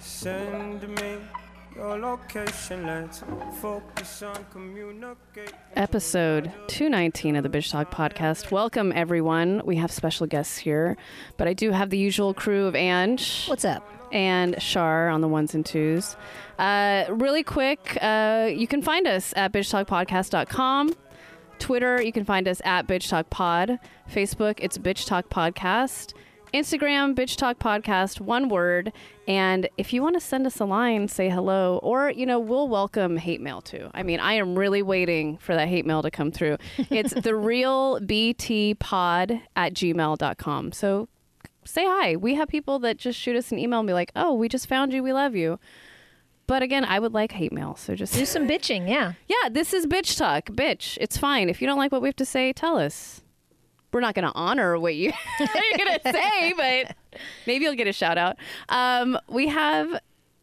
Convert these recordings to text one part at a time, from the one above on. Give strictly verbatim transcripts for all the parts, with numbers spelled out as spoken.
Send me your location, let's focus on communication. Episode two nineteen of the Bitch Talk Podcast. Welcome, everyone. We have special guests here, but I do have the usual crew of Ange. What's up? And Shar on the ones and twos. Uh, really quick, uh, you can find us at bitch talk podcast dot com. Twitter, you can find us at Bitch Talk Pod. Facebook, it's Bitch Talk Podcast. Instagram, Bitch Talk Podcast, one word. And if you want to send us a line, say hello, or, you know, we'll welcome hate mail too. I mean, I am really waiting for that hate mail to come through. It's the real b t pod at gmail dot com. So say hi. We have people that just shoot us an email and be like, oh, we just found you. We love you. But again, I would like hate mail. So just do some bitching. Yeah. Yeah. This is Bitch Talk. Bitch. It's fine. If you don't like what we have to say, tell us. We're not going to honor what you, you're going to say, but maybe you'll get a shout out. Um, we have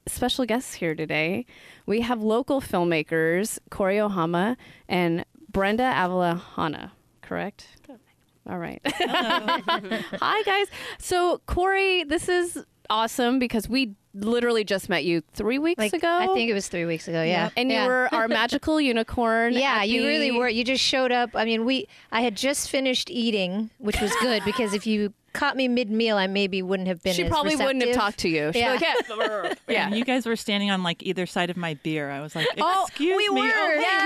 special guests here today. We have local filmmakers, Corey Ohama and Brenda Avila-Hanna, correct? Correct. All right. Hi, guys. So, Corey, this is awesome because we literally just met you three weeks like, ago. I think it was three weeks ago. Yeah. And yeah. you were our magical unicorn. Yeah, you the... really were. You just showed up. I mean, we I had just finished eating, which was good because if you caught me mid-meal, I maybe wouldn't have been. She as probably receptive. Wouldn't have talked to you. She'd yeah. Be like, yeah. And you guys were standing on like either side of my beer. I was like, excuse oh, we me. Were. Oh, hey, yeah.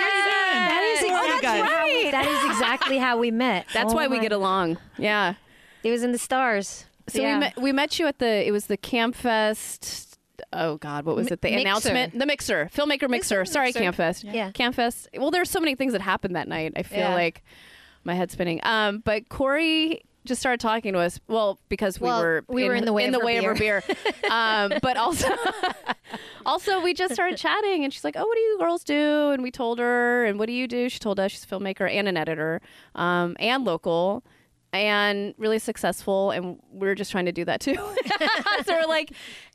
That is exactly, oh, that's right. That is exactly how we met. That's oh, why my... we get along. Yeah. It was in the stars. So yeah. we met, we met you at the, it was the Campfest, oh God, what was it? The mixer. announcement? The mixer. Filmmaker mixer. mixer. Sorry, mixer. Campfest. Yeah. yeah. Campfest. Well, there's so many things that happened that night. I feel yeah. like my head's spinning. Um, but Corey just started talking to us. Well, because we well, were, we in, were in the way, in the way of her beer. um, but also, also we just started chatting and she's like, oh, what do you girls do? And we told her, and what do you do? She told us she's a filmmaker and an editor um, and local. And really successful, and we're just trying to do that too. So we're like,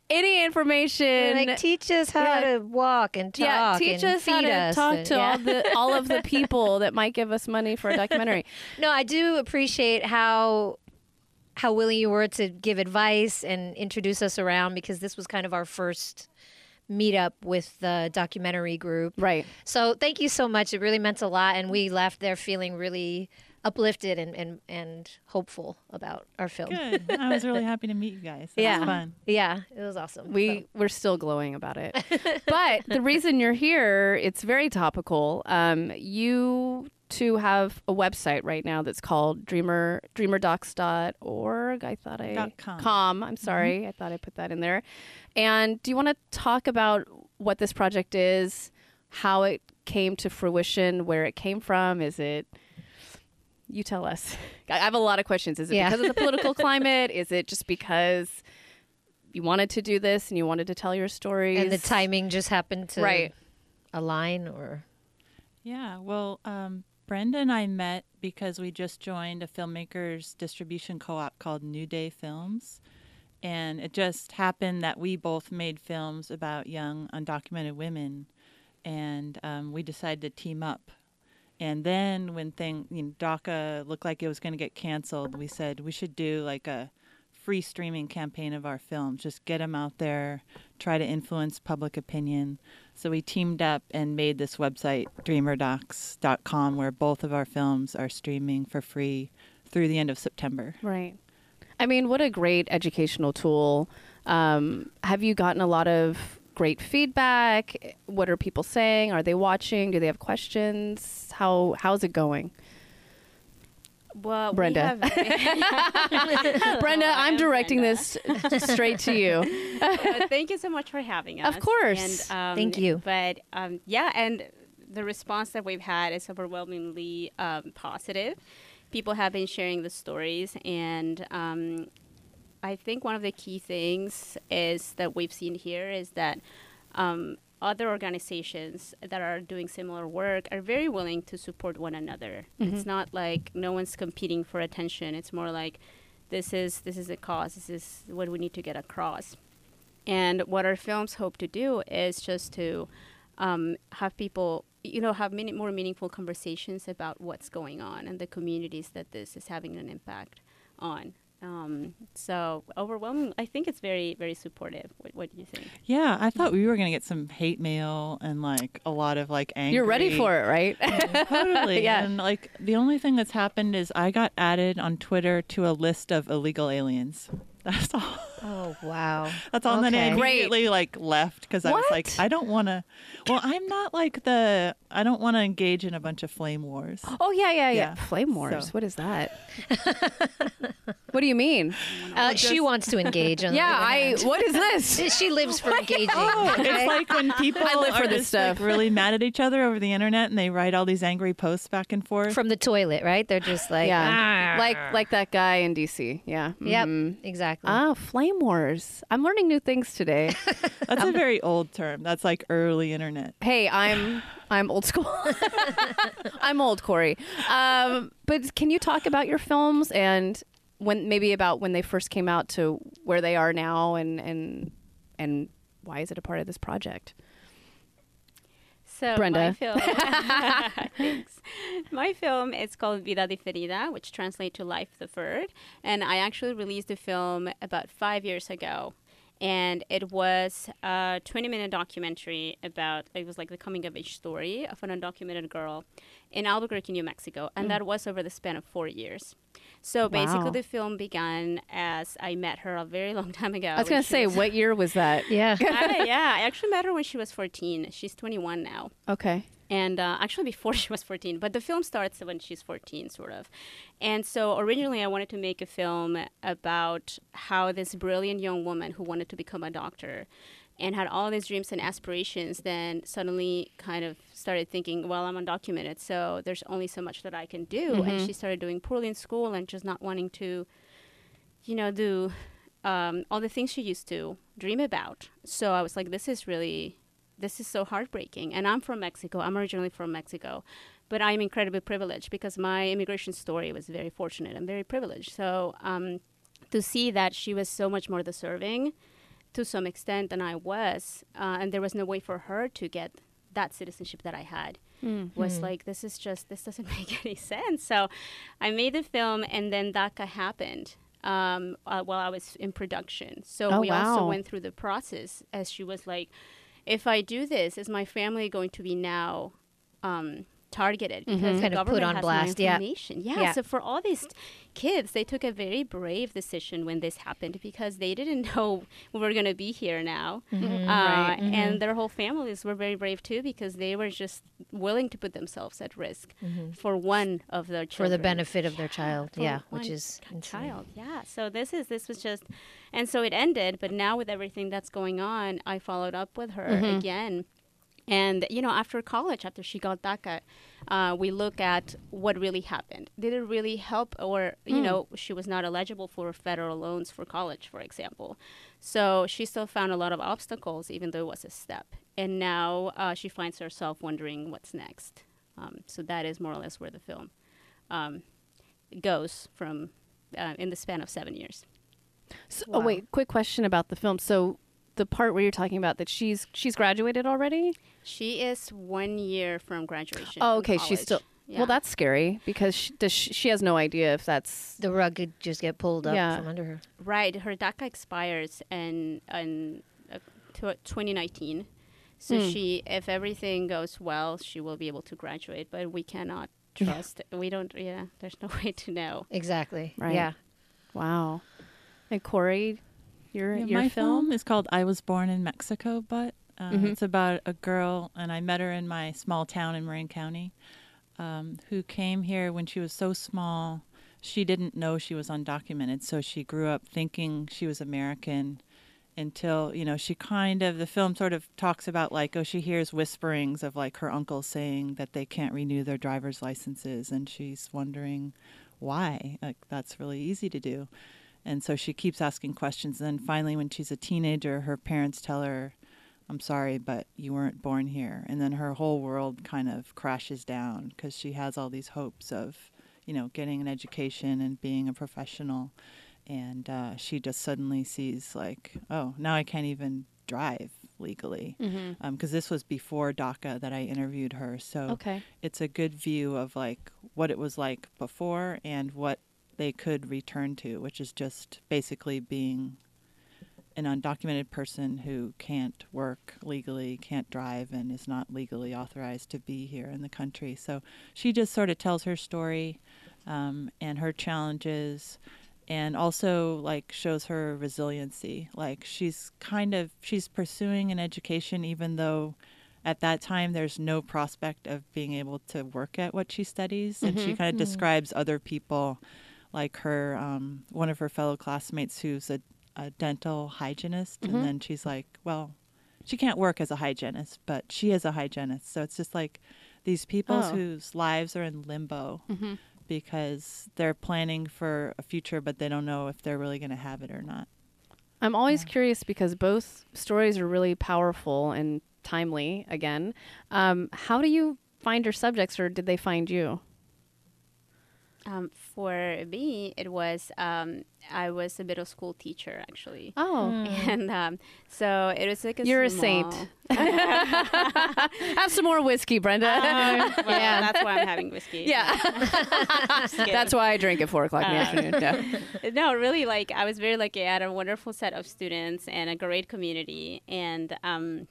any information, we're like, teach us how yeah. to walk and talk. Yeah, teach and us feed how to us talk and, to yeah. all the all of the people that might give us money for a documentary. No, I do appreciate how how willing you were to give advice and introduce us around, because this was kind of our first meet up with the documentary group, right? So thank you so much. It really meant a lot, and we left there feeling really uplifted and, and and hopeful about our film. Good. I was really happy to meet you guys. It yeah. was fun. Yeah, it was awesome. We, so. We're still glowing about it. But the reason you're here, it's very topical. Um, you two have a website right now that's called Dreamer dreamer docs dot org. I thought I... Dot com. com. I'm sorry. Mm-hmm. I thought I put that in there. And do you want to talk about what this project is, how it came to fruition, where it came from? Is it... You tell us. I have a lot of questions. Is it yeah. because of the political climate? Is it just because you wanted to do this and you wanted to tell your stories? And the timing just happened to right. align or? Yeah. Well, um, Brenda and I met because we just joined a filmmakers distribution co-op called New Day Films. And it just happened that we both made films about young undocumented women. And um, we decided to team up. And then when thing, you know, DACA looked like it was going to get canceled, we said we should do like a free streaming campaign of our films. Just get them out there, try to influence public opinion. So we teamed up and made this website, dreamer docs dot com, where both of our films are streaming for free through the end of September. Right. I mean, what a great educational tool. Um, have you gotten a lot of great feedback? What are people saying? Are they watching? Do they have questions? How how's it going? Well, Brenda, we have... Brenda, Hello, I'm directing Brenda. This straight to you. Uh, thank you so much for having us. Of course, and, um, thank you. But um, yeah, and the response that we've had is overwhelmingly um, positive. People have been sharing the stories, and um, I think one of the key things is that we've seen here is that um, other organizations that are doing similar work are very willing to support one another. Mm-hmm. It's not like no one's competing for attention. It's more like this is this is the cause. This is what we need to get across. And what our films hope to do is just to um, have people, you know, have many more meaningful conversations about what's going on and the communities that this is having an impact on. Um, so overwhelming, I think it's very, very supportive. What, what do you think? Yeah, I thought we were going to get some hate mail and like a lot of like angry. You're ready for it, right? Yeah, totally. Yeah. And like the only thing that's happened is I got added on Twitter to a list of illegal aliens. That's all. Oh, wow. That's all. Okay. And then I immediately Great. like left because I was like, I don't want to. Well, I'm not like the. I don't want to engage in a bunch of flame wars. Oh, yeah, yeah, yeah. yeah. Flame wars. So. What is that? What do you mean? Uh, just... She wants to engage. On yeah, I. What is this? She lives for engaging. Oh, okay. It's like when people I live for are this just stuff. Like, really mad at each other over the internet and they write all these angry posts back and forth from the toilet, right? They're just like, yeah, ah. like like that guy in D C. Yeah. Mm-hmm. Yep. Exactly. Oh, flame wars. I'm learning new things today. That's a very old term. That's like early internet. Hey, I'm I'm old school. I'm old, Corey. Um, but can you talk about your films and when maybe about when they first came out to where they are now and and and why is it a part of this project? So Brenda. My film, thanks. My film is called Vida Diferida, which translates to Life Deferred. And I actually released the film about five years ago. And it was a twenty-minute documentary about, it was like the coming-of-age story of an undocumented girl in Albuquerque, New Mexico. And mm. that was over the span of four years. So basically wow. the film began as I met her a very long time ago. I was going to say, was, what year was that? Yeah. I, yeah. I actually met her when she was fourteen. She's twenty-one now. Okay. And uh, actually before she was fourteen. But the film starts when she's fourteen, sort of. And so originally I wanted to make a film about how this brilliant young woman who wanted to become a doctor and had all these dreams and aspirations, then suddenly kind of started thinking, well, I'm undocumented, so there's only so much that I can do. Mm-hmm. And she started doing poorly in school and just not wanting to, you know, do um, all the things she used to dream about. So I was like, this is really, this is so heartbreaking. And I'm from Mexico. I'm originally from Mexico. But I'm incredibly privileged because my immigration story was very fortunate. I'm very privileged. So um, to see that she was so much more deserving to some extent than I was, uh, and there was no way for her to get that citizenship that I had, mm-hmm. was like, this is just, this doesn't make any sense. So I made the film, and then DACA happened um, uh, while I was in production. So oh, we wow. also went through the process as she was like, if I do this, is my family going to be now um, targeted? Because mm-hmm. the kind government of put on has blast. My information. Yeah. Yeah, yeah, so for all these t- kids, they took a very brave decision when this happened because they didn't know we were going to be here now. Mm-hmm. Uh, right. mm-hmm. And their whole families were very brave, too, because they were just willing to put themselves at risk mm-hmm. for one of their children. For the benefit of yeah. their child, for yeah, which is insane. Child, yeah. So this is this was just... And so it ended, but now with everything that's going on, I followed up with her mm-hmm. again. And, you know, after college, after she got DACA, uh, we look at what really happened. Did it really help? Or, you mm. know, she was not eligible for federal loans for college, for example. So she still found a lot of obstacles, even though it was a step. And now uh, she finds herself wondering what's next. Um, so that is more or less where the film um, goes from uh, in the span of seven years. So, wow. Oh, wait, quick question about the film. So... The part where you're talking about that she's she's graduated already? She is one year from graduation. Oh, okay. She's still... Yeah. Well, that's scary because she, does she, she has no idea if that's... The rug could just get pulled up yeah. from under her. Right. Her DACA expires in, in uh, twenty nineteen. So mm. she, if everything goes well, she will be able to graduate. But we cannot trust... Yeah. We don't... Yeah. There's no way to know. Exactly. Right. Yeah. Wow. And Corey... Your, yeah, your my film? film is called I Was Born in Mexico, but um, mm-hmm. it's about a girl, and I met her in my small town in Marin County, um, who came here when she was so small, she didn't know she was undocumented, so she grew up thinking she was American until, you know, she kind of, the film sort of talks about, like, oh, she hears whisperings of, like, her uncle saying that they can't renew their driver's licenses, and she's wondering why. Like, that's really easy to do. And so she keeps asking questions. And then finally, when she's a teenager, her parents tell her, I'm sorry, but you weren't born here. And then her whole world kind of crashes down because she has all these hopes of, you know, getting an education and being a professional. And uh, she just suddenly sees like, oh, now I can't even drive legally. Because mm-hmm. um, this was before DACA that I interviewed her. So okay. It's a good view of like what it was like before and what they could return to, which is just basically being an undocumented person who can't work legally, can't drive, and is not legally authorized to be here in the country. So she just sort of tells her story um, and her challenges, and also like shows her resiliency. Like she's kind of, she's pursuing an education even though at that time there's no prospect of being able to work at what she studies. Mm-hmm. And she kind of mm-hmm. describes other people, like her, um, one of her fellow classmates who's a a dental hygienist, mm-hmm. and then she's like, well, she can't work as a hygienist, but she is a hygienist. So it's just like these people oh. whose lives are in limbo mm-hmm. because they're planning for a future, but they don't know if they're really going to have it or not. I'm always yeah. curious because both stories are really powerful and timely, again. Um, how do you find your subjects, or did they find you? Um, for me, it was, um, I was a middle school teacher, actually. Oh. Mm. And um, so it was like a You're small... a saint. Have some more whiskey, Brenda. Um, well, yeah, that's why I'm having whiskey. Yeah. That's why I drink at four o'clock in um, the afternoon. No. no, really, like, I was very lucky. I had a wonderful set of students and a great community. And um,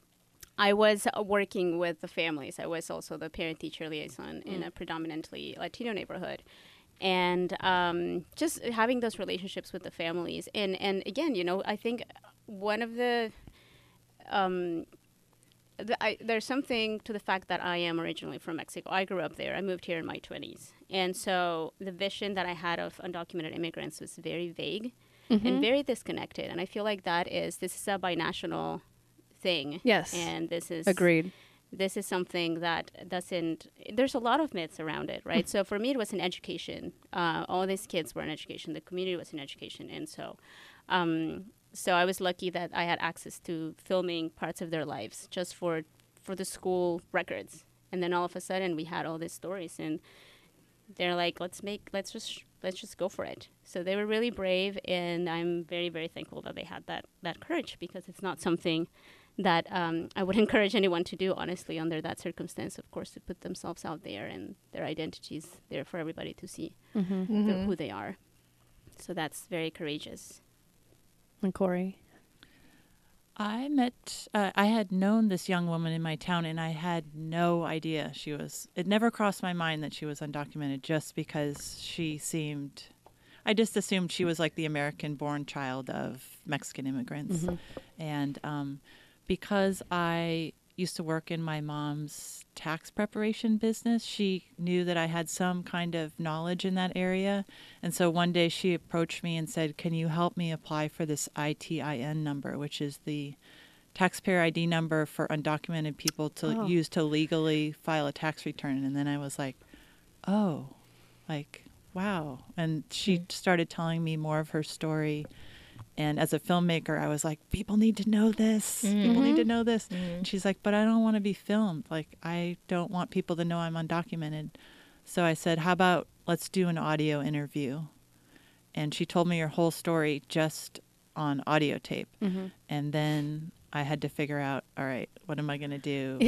I was uh, working with the families. I was also the parent-teacher liaison mm. in a predominantly Latino neighborhood. And um, just having those relationships with the families. And, and again, you know, I think one of the, um, the I, there's something to the fact that I am originally from Mexico. I grew up there. I moved here in my twenties. And so the vision that I had of undocumented immigrants was very vague mm-hmm. and very disconnected. And I feel like that is, this is a binational thing. Yes. And this is. Agreed. This is something that doesn't, there's a lot of myths around it, right? So for me, it was an education. Uh, all these kids were in education. The community was in education. And so um, so I was lucky that I had access to filming parts of their lives just for, for the school records. And then all of a sudden, we had all these stories. And they're like, let's make, let's just, let's just go for it. So they were really brave. And I'm very, very thankful that they had that, that courage, because it's not something that um, I would encourage anyone to do, honestly, under that circumstance, of course, to put themselves out there and their identities there for everybody to see mm-hmm. Mm-hmm. The, who they are. So that's very courageous. And Corey? I met, uh, I had known this young woman in my town, and I had no idea she was, it never crossed my mind that she was undocumented, just because she seemed, I just assumed she was like the American-born child of Mexican immigrants. Mm-hmm. And um because I used to work in my mom's tax preparation business, she knew that I had some kind of knowledge in that area. And so one day she approached me and said, can you help me apply for this I T I N number, which is the taxpayer I D number for undocumented people to oh. use to legally file a tax return? And then I was like, oh, like, wow. And she mm. started telling me more of her story. And as a filmmaker, I was like, people need to know this. Mm-hmm. People need to know this. Mm-hmm. And she's like, but I don't want to be filmed. Like, I don't want people to know I'm undocumented. So I said, how about let's do an audio interview? And she told me her whole story just on audio tape. Mm-hmm. And then I had to figure out, all right, what am I going to do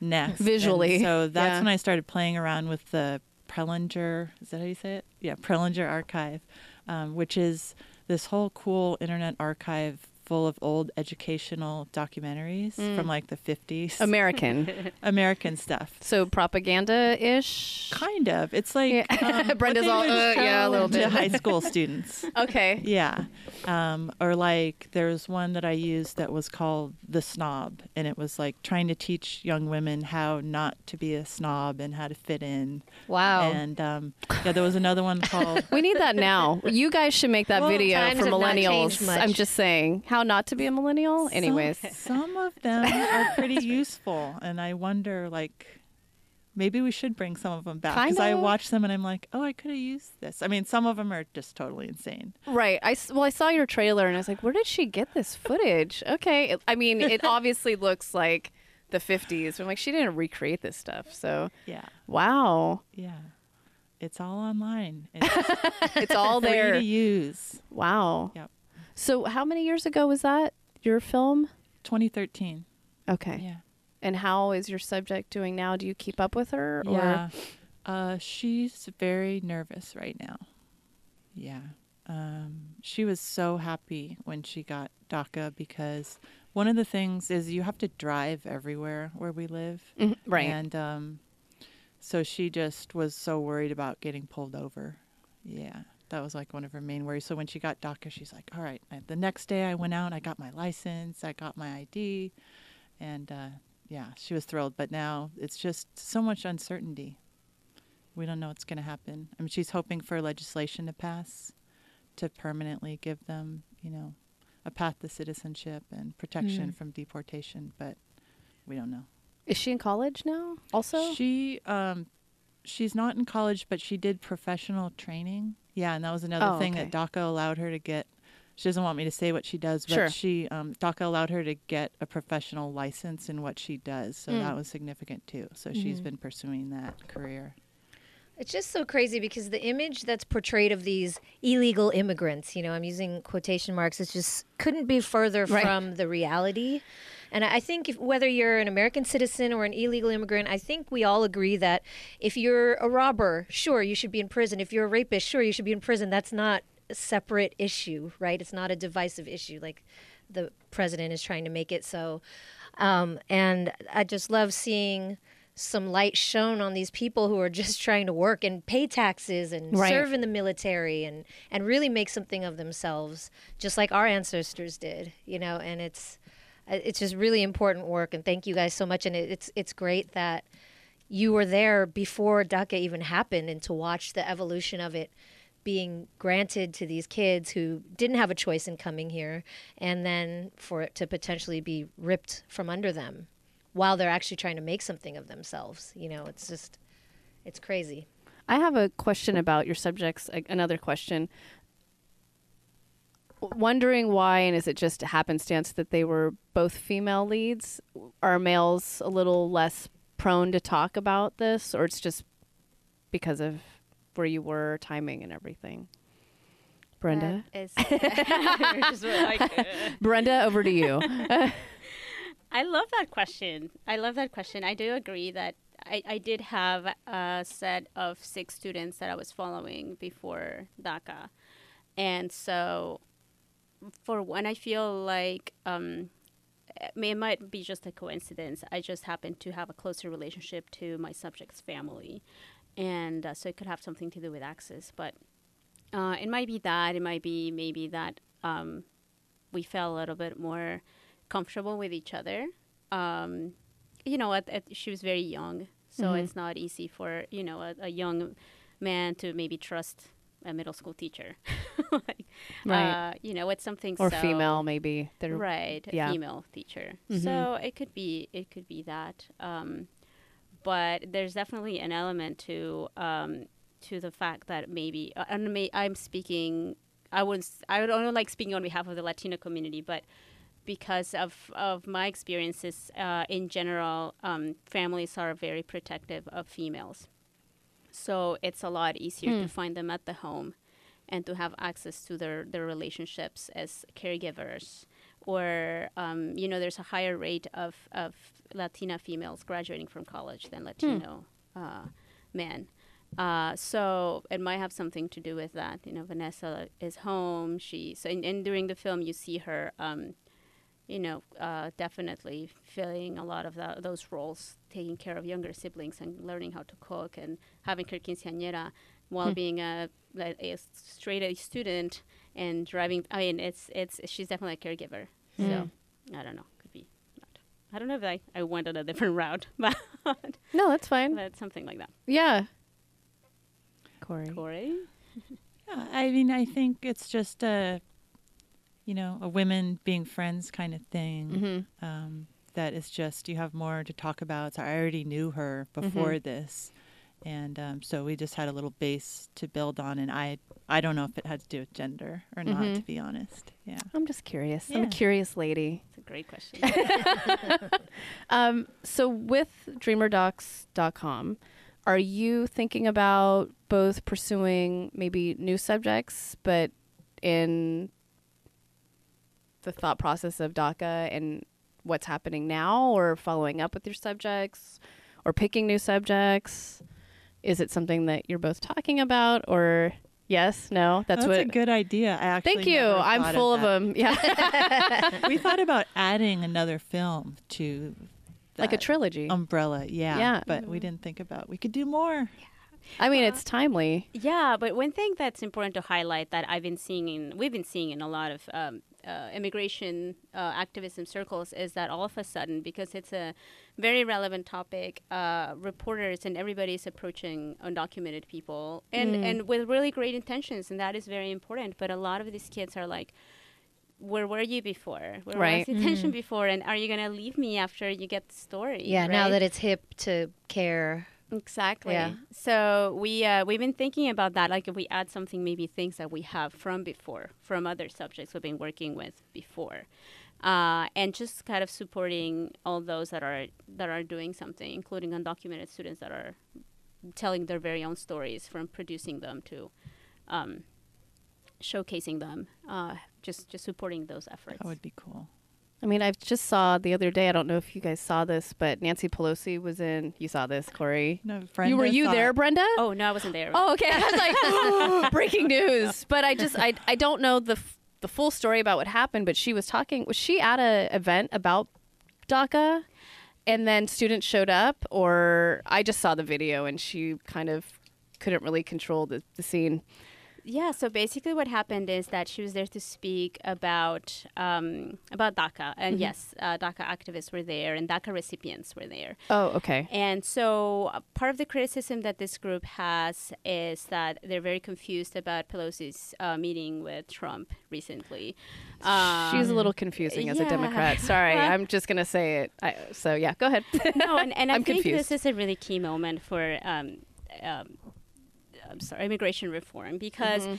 next? Visually. And so that's yeah. when I started playing around with the Prelinger, is that how you say it? Yeah, Prelinger Archive, um, which is this whole cool internet archive full of old educational documentaries mm. from like the fifties. American. American stuff. So propaganda-ish? Kind of. It's like... Yeah. Um, Brenda's all, uh, yeah, a little bit. High school students. Okay. Yeah. Um, or like there's one that I used that was called The Snob. And it was like trying to teach young women how not to be a snob and how to fit in. Wow. And um, yeah, there was another one called... We need that now. You guys should make that well, video for millennials. I'm just saying. How not to be a millennial? Some, Anyways. Some of them are pretty useful. And I wonder, like, maybe we should bring some of them back. Because I, I watch them and I'm like, oh, I could have used this. I mean, some of them are just totally insane. Right. I, well, I saw your trailer and I was like, where did she get this footage? Okay. I mean, it obviously looks like the fifties. I'm like, she didn't recreate this stuff. So, yeah. Wow. Yeah. It's all online. It's, it's all there. Free to use. Wow. Yep. So how many years ago was that, your film? twenty thirteen. Okay. Yeah. And how is your subject doing now? Do you keep up with her? Or? Yeah. Uh, she's very nervous right now. Yeah. Um, she was so happy when she got DACA because one of the things is you have to drive everywhere where we live. Mm-hmm. Right. And um, so she just was so worried about getting pulled over. Yeah. That was like one of her main worries. So when she got DACA, she's like, all right, I, the next day I went out, I got my license, I got my I D. And uh, yeah, she was thrilled. But now it's just so much uncertainty. We don't know what's going to happen. I mean, she's hoping for legislation to pass to permanently give them, you know, a path to citizenship and protection mm. from deportation. But we don't know. Is she in college now also? She, um, she's not in college, but she did professional training. Yeah, and that was another oh, thing okay. that DACA allowed her to get. She doesn't want me to say what she does, but sure. she um, DACA allowed her to get a professional license in what she does. So mm. that was significant, too. So mm-hmm. she's been pursuing that career. It's just so crazy because the image that's portrayed of these illegal immigrants, you know, I'm using quotation marks, it just couldn't be further right. from the reality. And I think if, whether you're an American citizen or an illegal immigrant, I think we all agree that if you're a robber, sure, you should be in prison. If you're a rapist, sure, you should be in prison. That's not a separate issue, right? It's not a divisive issue like the president is trying to make it so. Um, and I just love seeing some light shown on these people who are just trying to work and pay taxes and right. serve in the military and, and really make something of themselves, just like our ancestors did, you know. And it's it's just really important work, and thank you guys so much. And it, it's it's great that you were there before DACA even happened and to watch the evolution of it being granted to these kids who didn't have a choice in coming here, and then for it to potentially be ripped from under them while they're actually trying to make something of themselves. You know, it's just, it's crazy. I have a question about your subjects, another question. Wondering why, and is it just a happenstance that they were both female leads? Are males a little less prone to talk about this, or it's just because of where you were, timing and everything? Brenda? Is, just like, uh. Brenda, over to you. I love that question. I love that question. I do agree that I, I did have a set of six students that I was following before DACA. And so for one, I feel like um, it might be just a coincidence. I just happen to have a closer relationship to my subject's family. And uh, so it could have something to do with access. But uh, it might be that. It might be maybe that um, we felt a little bit more comfortable with each other. Um, you know, at, at, she was very young, so mm-hmm. it's not easy for, you know, a, a young man to maybe trust a middle school teacher. like, right. Uh, you know, it's something. Or so, female, maybe. They're, right. Yeah. A female teacher. Mm-hmm. So it could be, it could be that. Um, but there's definitely an element to, um, to the fact that maybe, uh, and may, I'm speaking, I wouldn't, I don't like speaking on behalf of the Latino community, but because of, of my experiences uh, in general, um, families are very protective of females. So it's a lot easier mm. to find them at the home and to have access to their, their relationships as caregivers. Or, um, you know, there's a higher rate of, of Latina females graduating from college than Latino mm. uh, men. Uh, so it might have something to do with that. You know, Vanessa is home. She, so in, and during the film, you see her... Um, you know, uh, definitely filling a lot of the, those roles, taking care of younger siblings and learning how to cook and having her quinceañera while mm. being a, a straight A student and driving. I mean, it's, it's, she's definitely a caregiver. Mm. So I don't know. Could be. Not. I don't know if I, I went on a different route. But no, that's fine. But something like that. Yeah. Corey. Corey? yeah, I mean, I think it's just a... you know, a women being friends kind of thing mm-hmm. um, that is just, you have more to talk about. So I already knew her before mm-hmm. this. And um, so we just had a little base to build on. And I I don't know if it had to do with gender or mm-hmm. not, to be honest. Yeah. I'm just curious. Yeah. I'm a curious lady. It's a great question. um, so with dreamer docs dot com, are you thinking about both pursuing maybe new subjects, but in... the thought process of DACA and what's happening now, or following up with your subjects, or picking new subjects? Is it something that you're both talking about, or yes, no. That's, that's what. That's a good idea. I actually Thank you. I'm full of, of them. Yeah. We thought about adding another film to that like a trilogy umbrella. Yeah. Yeah. But mm-hmm. we didn't think about we could do more. Yeah. I mean, uh, it's timely. Yeah, but one thing that's important to highlight that I've been seeing, in, we've been seeing in a lot of um, uh, immigration uh, activism circles is that all of a sudden, because it's a very relevant topic, uh, reporters and everybody is approaching undocumented people and, mm. and with really great intentions, and that is very important. But a lot of these kids are like, where were you before? Where right. was detention mm. before? And are you going to leave me after you get the story? Yeah, right? Now that it's hip to care. Exactly. Yeah. So we uh, we've been thinking about that. Like if we add something, maybe things that we have from before, from other subjects we've been working with before, uh, and just kind of supporting all those that are that are doing something, including undocumented students that are telling their very own stories, from producing them to um, showcasing them. Uh, just just supporting those efforts. That would be cool. I mean, I just saw the other day, I don't know if you guys saw this, but Nancy Pelosi was in, you saw this, Corey. No, Brenda you, Were you there, it. Brenda? Oh, no, I wasn't there. Oh, okay. I was like, oh, breaking news. But I just, I I don't know the f the full story about what happened, but she was talking, was she at an event about DACA? And then students showed up, or I just saw the video and she kind of couldn't really control the, the scene. Yeah, so basically what happened is that she was there to speak about um, about DACA. And mm-hmm. yes, uh, DACA activists were there and DACA recipients were there. Oh, okay. And so uh, part of the criticism that this group has is that they're very confused about Pelosi's uh, meeting with Trump recently. Um, She's a little confusing as yeah. a Democrat. Sorry, I'm just going to say it. I, so, yeah, go ahead. No, and, and I I'm think confused. This is a really key moment for... Um, um, I'm sorry, immigration reform, because mm-hmm.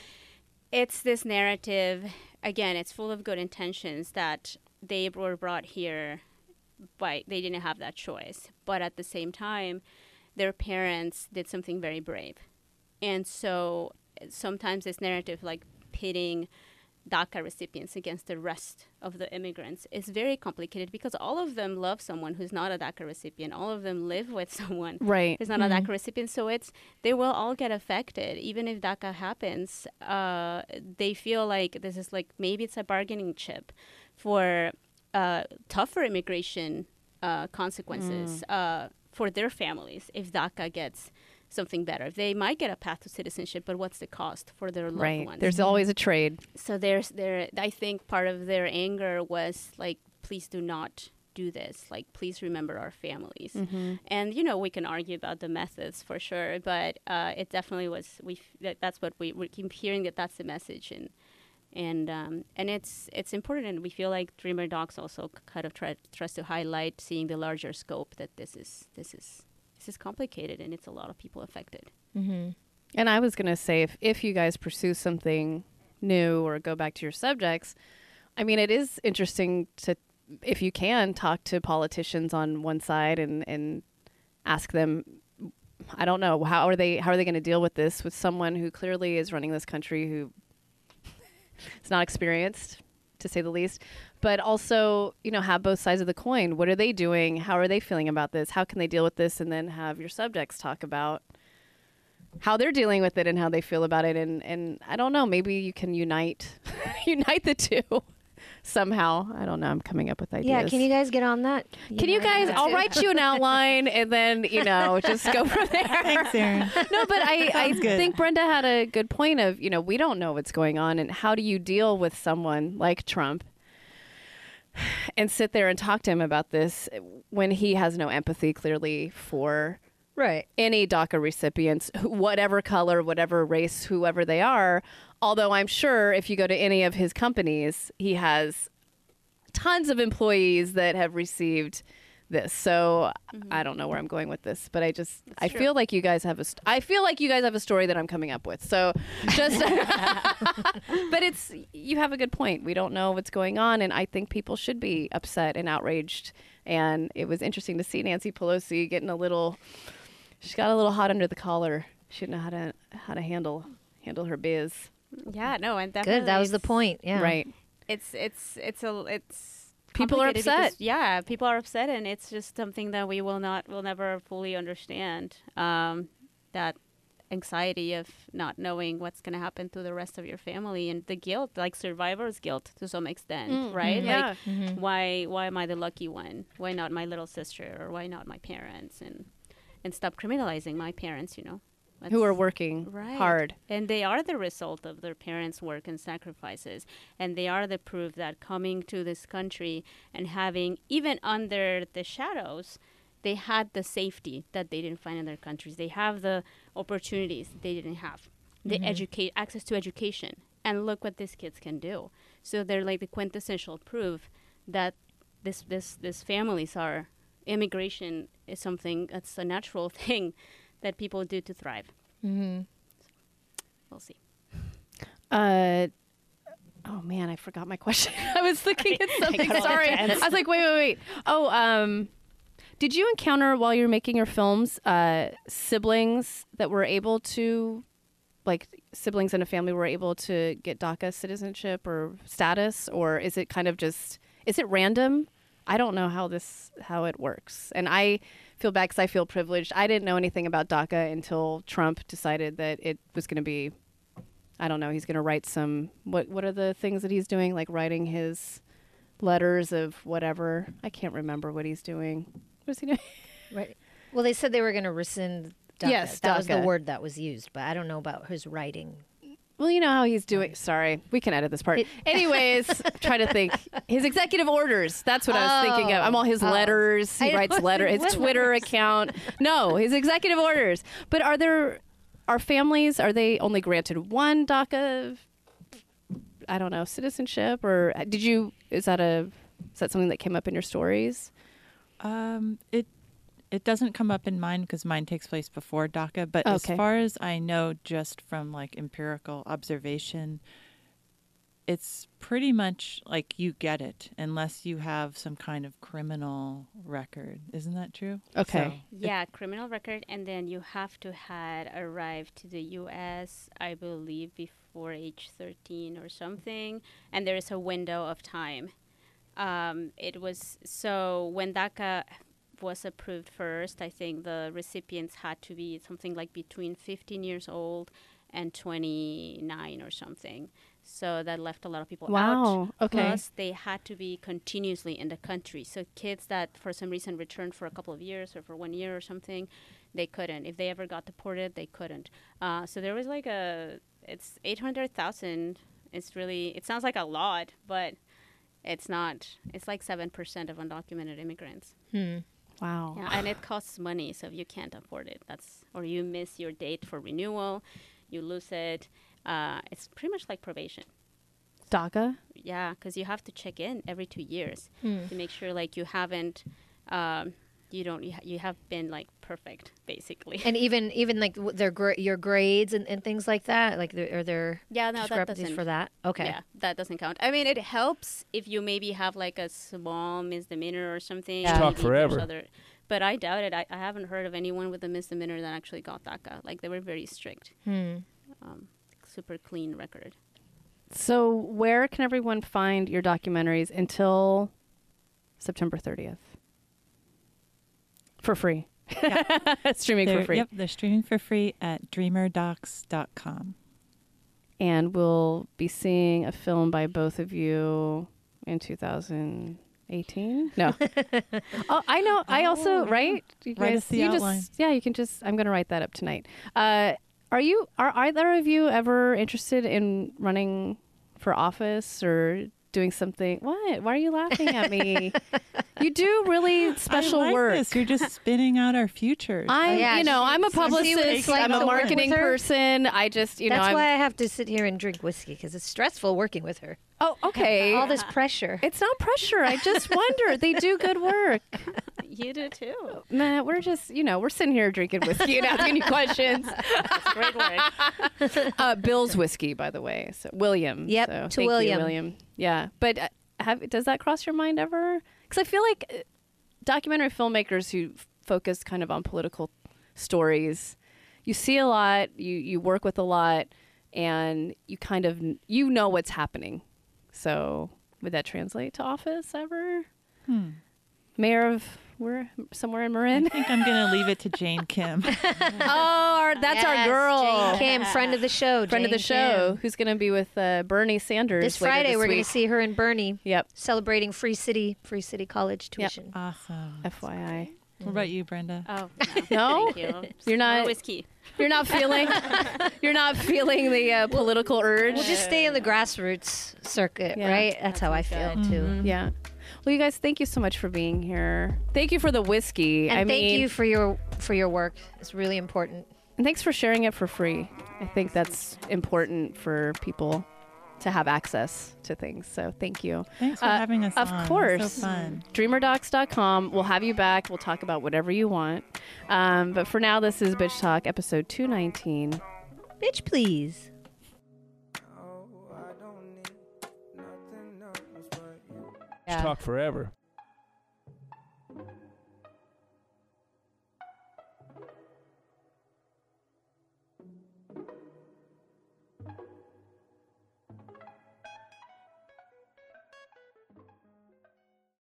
it's this narrative, again, it's full of good intentions that they were brought here, by they didn't have that choice. But at the same time, their parents did something very brave. And so sometimes this narrative, like pitting DACA recipients against the rest of the immigrants, is very complicated because all of them love someone who's not a DACA recipient. All of them live with someone right. who's not mm-hmm. a DACA recipient. So it's they will all get affected. Even if DACA happens, uh, they feel like this is like maybe it's a bargaining chip for uh, tougher immigration uh, consequences mm. uh, for their families if DACA gets something better. They might get a path to citizenship, but what's the cost for their loved right. ones? There's always a trade. So there's there. I think part of their anger was like, please do not do this. Like, please remember our families. Mm-hmm. And you know, we can argue about the methods for sure, but uh, it definitely was. We that, that's what we we keep hearing that that's the message, and and um, and it's it's important. And we feel like DreamerDocs also kind of try, tries to highlight seeing the larger scope that this is this is. Is complicated and it's a lot of people affected. Mm-hmm. And I was gonna say, if if you guys pursue something new or go back to your subjects, I mean, it is interesting to, if you can, talk to politicians on one side and and ask them, I don't know, how are they how are they going to deal with this with someone who clearly is running this country who is not experienced, to say the least, but also, you know, have both sides of the coin. What are they doing? How are they feeling about this? How can they deal with this? And then have your subjects talk about how they're dealing with it and how they feel about it. And, and I don't know, maybe you can unite, unite the two somehow. I don't know. I'm coming up with ideas. Yeah. Can you guys get on that? You can you guys, I'll too. write you an outline and then, you know, just go from there. Thanks, Erin. No, but I, I think Brenda had a good point of, you know, we don't know what's going on and how do you deal with someone like Trump and sit there and talk to him about this when he has no empathy clearly for right. any DACA recipients, whatever color, whatever race, whoever they are. Although I'm sure if you go to any of his companies, he has tons of employees that have received this. So mm-hmm. I don't know where I'm going with this, but I just That's I true. feel like you guys have a st I feel like you guys have a story that I'm coming up with. So just but it's you have a good point. We don't know what's going on, and I think people should be upset and outraged. And it was interesting to see Nancy Pelosi getting a little. She got a little hot under the collar. She didn't know how to how to handle handle her biz. Yeah, no, and definitely good. That was the point. Yeah, right. It's it's it's a it's people are upset. Because, yeah, people are upset, and it's just something that we will not will never fully understand. Um, that anxiety of not knowing what's going to happen to the rest of your family, and the guilt, like survivor's guilt to some extent, mm, right? Yeah. Like, mm-hmm. why why am I the lucky one? Why not my little sister, or why not my parents? And and stop criminalizing my parents, you know. That's, who are working right. hard. And they are the result of their parents' work and sacrifices. And they are the proof that coming to this country and having, even under the shadows, they had the safety that they didn't find in their countries. They have the opportunities they didn't have. They mm-hmm. educate, access to education. And look what these kids can do. So they're like the quintessential proof that this this these families are, immigration is something that's a natural thing that people do to thrive. Mm-hmm. So, we'll see. Uh, oh man, I forgot my question. I was looking at something. I Sorry, I was like, wait, wait, wait. Oh, um, did you encounter while you were making your films uh, siblings that were able to, like, siblings in a family were able to get DACA citizenship or status, or is it kind of just is it random? I don't know how this how it works, and I feel bad because I feel privileged. I didn't know anything about DACA until Trump decided that it was going to be. I don't know. He's going to write some. What What are the things that he's doing? Like writing his letters of whatever. I can't remember what he's doing. What is he doing? Right. Well, they said they were going to rescind DACA. Yes, that DACA. was the word that was used, but I don't know about his writing. Well, you know how he's doing. Sorry, we can edit this part. It, Anyways, try to think. His executive orders. That's what oh, I was thinking of. I'm all his oh. letters. He I writes letter. His letters. Twitter account. No, his executive orders. But are there, are families, are they only granted one DACA, I don't know, citizenship? Or did you, is that a, is that something that came up in your stories? Um, it It doesn't come up in mine because mine takes place before DACA. But okay. as far as I know, just from like empirical observation, it's pretty much like you get it unless you have some kind of criminal record. Isn't that true? Okay. So yeah, it, criminal record. And then you have to had arrived to the U S, I believe, before age thirteen or something. And there is a window of time. Um, it was so when DACA was approved first, I think the recipients had to be something like between fifteen years old and twenty-nine or something. So that left a lot of people wow. out. Okay. Plus, they had to be continuously in the country. So kids that for some reason returned for a couple of years or for one year or something, they couldn't. If they ever got deported, they couldn't. Uh, so there was like a, it's eight hundred thousand. It's really, it sounds like a lot, but it's not. It's like seven percent of undocumented immigrants. Hmm. Wow. Yeah, and it costs money, so you can't afford it. That's or you miss your date for renewal, you lose it. Uh, it's pretty much like probation. DACA? Yeah, because you have to check in every two years mm. to make sure like you haven't, um, you don't, you, ha- you have been like perfect basically. And even even like w- their gra- your grades and, and things like that, like the, are there yeah no discrepancies that for that? Okay, yeah, that doesn't count. I mean, it helps if you maybe have like a small misdemeanor or something. Yeah. Talk forever. Other, but I doubt it. I, I haven't heard of anyone with a misdemeanor that actually got DACA. Like they were very strict. Hmm. Um, super clean record. So where can everyone find your documentaries until September thirtieth? For free. Yeah. Streaming they're, for free. Yep, they're streaming for free at dreamer docs dot com. And we'll be seeing a film by both of you in two thousand eighteen. No. oh, I know. I also, right? You guys, us the you outline. Just, yeah, you can just, I'm going to write that up tonight. Uh, are you, are either of you ever interested in running for office or doing something? What? Why are you laughing at me? You do really special I like work. This. You're just spinning out our futures. I, yeah, you know, I'm a publicist. Like I'm a marketing person. I just, you That's know. That's why I'm, I have to sit here and drink whiskey because it's stressful working with her. Oh, okay. All this pressure. It's not pressure. I just wonder. They do good work. You do too. Man, we're just, you know, we're sitting here drinking whiskey and asking you questions. That's great work. Uh, Bill's whiskey, by the way. So William. Yep. So, to thank William. You, William. Yeah. But uh, have, does that cross your mind ever? Because I feel like uh, documentary filmmakers who f- focus kind of on political stories, you see a lot, you, you work with a lot, and you kind of, you know what's happening. So would that translate to office ever? Hmm. Mayor of We're somewhere in Marin. I think I'm going to leave it to Jane Kim. oh, our, that's yes, our girl. Jane Kim, friend of the show. Friend Jane of the show, Kim. Who's going to be with uh, Bernie Sanders this Friday. This we're going to see her and Bernie. Yep. Celebrating Free City, Free City College tuition. Yep. Awesome. F Y I. What about you, Brenda? Oh, no. no? Thank you. You're not more whiskey. You're not feeling. You're not feeling the uh, political urge. We'll just stay in the grassroots circuit, yeah. right? That's, That's how I feel good. too. Mm-hmm. Yeah. Well, you guys, thank you so much for being here. Thank you for the whiskey. And I thank mean, you for your for your work. It's really important. And thanks for sharing it for free. I think that's important for people to have access to things. So thank you. Thanks for uh, having us. Of on. course. So fun. dreamer docs dot com. We'll have you back. We'll talk about whatever you want. Um, but for now, this is Bitch Talk, episode two nineteen. Bitch, please. Yeah. Talk forever.